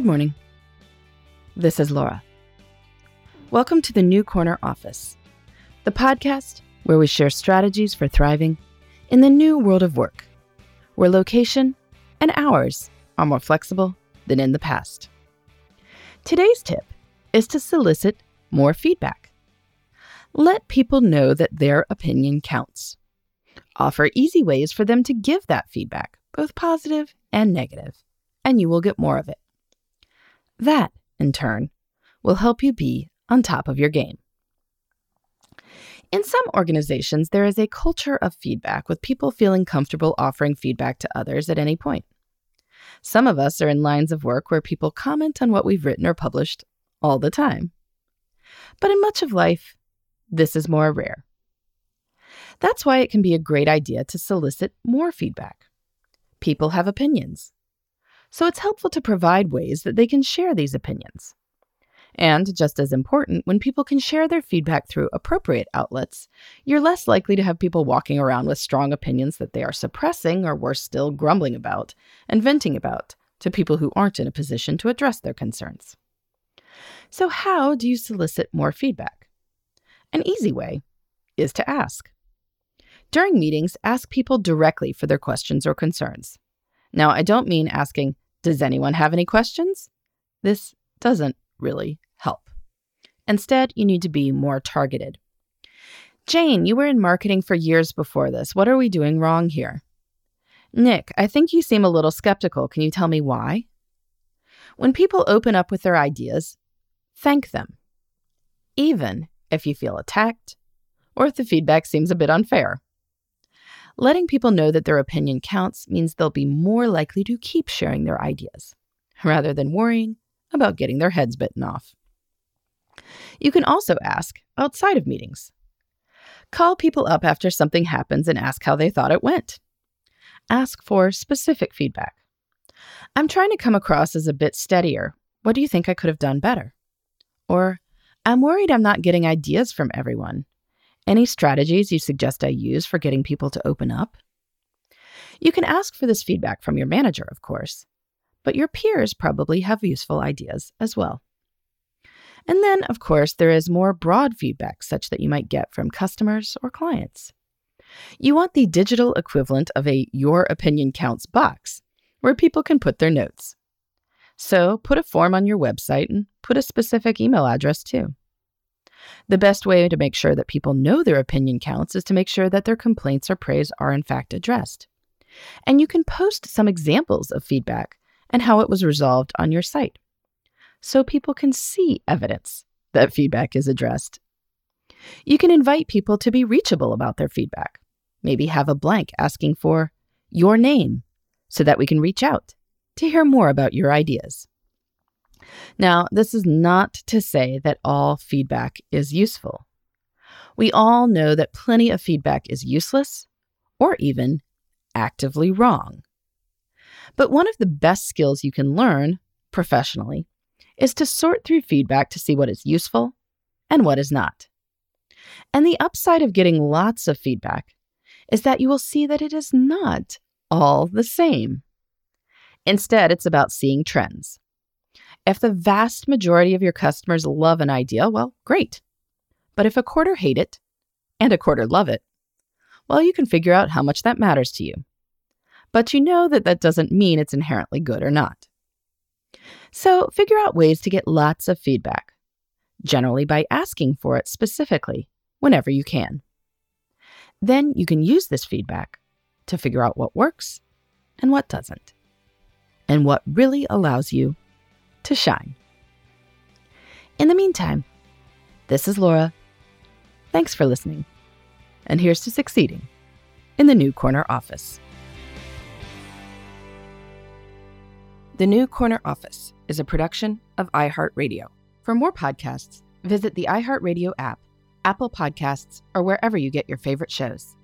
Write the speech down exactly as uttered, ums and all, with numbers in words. Good morning. This is Laura. Welcome to the New Corner Office, the podcast where we share strategies for thriving in the new world of work, where location and hours are more flexible than in the past. Today's tip is to solicit more feedback. Let people know that their opinion counts. Offer easy ways for them to give that feedback, both positive and negative, and you will get more of it. That, in turn, will help you be on top of your game. In some organizations, there is a culture of feedback with people feeling comfortable offering feedback to others at any point. Some of us are in lines of work where people comment on what we've written or published all the time. But in much of life, this is more rare. That's why it can be a great idea to solicit more feedback. People have opinions. So it's helpful to provide ways that they can share these opinions. And just as important, when people can share their feedback through appropriate outlets, you're less likely to have people walking around with strong opinions that they are suppressing or worse still grumbling about and venting about to people who aren't in a position to address their concerns. So how do you solicit more feedback? An easy way is to ask. During meetings, ask people directly for their questions or concerns. Now, I don't mean asking, does anyone have any questions? This doesn't really help. Instead, you need to be more targeted. Jane, you were in marketing for years before this. What are we doing wrong here? Nick, I think you seem a little skeptical. Can you tell me why? When people open up with their ideas, thank them, even if you feel attacked or if the feedback seems a bit unfair. Letting people know that their opinion counts means they'll be more likely to keep sharing their ideas, rather than worrying about getting their heads bitten off. You can also ask outside of meetings. Call people up after something happens and ask how they thought it went. Ask for specific feedback. I'm trying to come across as a bit steadier. What do you think I could have done better? Or, I'm worried I'm not getting ideas from everyone. Any strategies you suggest I use for getting people to open up? You can ask for this feedback from your manager, of course, but your peers probably have useful ideas as well. And then, of course, there is more broad feedback such that you might get from customers or clients. You want the digital equivalent of a Your Opinion Counts box where people can put their notes. So put a form on your website and put a specific email address too. The best way to make sure that people know their opinion counts is to make sure that their complaints or praise are in fact addressed. And you can post some examples of feedback and how it was resolved on your site, so people can see evidence that feedback is addressed. You can invite people to be reachable about their feedback. Maybe have a blank asking for your name so that we can reach out to hear more about your ideas. Now, this is not to say that all feedback is useful. We all know that plenty of feedback is useless or even actively wrong. But one of the best skills you can learn professionally is to sort through feedback to see what is useful and what is not. And the upside of getting lots of feedback is that you will see that it is not all the same. Instead, it's about seeing trends. If the vast majority of your customers love an idea, well, great. But if a quarter hate it and a quarter love it, well, you can figure out how much that matters to you. But you know that that doesn't mean it's inherently good or not. So figure out ways to get lots of feedback, generally by asking for it specifically whenever you can. Then you can use this feedback to figure out what works and what doesn't, and what really allows you to shine. In the meantime, this is Laura. Thanks for listening. And here's to succeeding in the New Corner Office. The New Corner Office is a production of iHeartRadio. For more podcasts, visit the iHeartRadio app, Apple Podcasts, or wherever you get your favorite shows.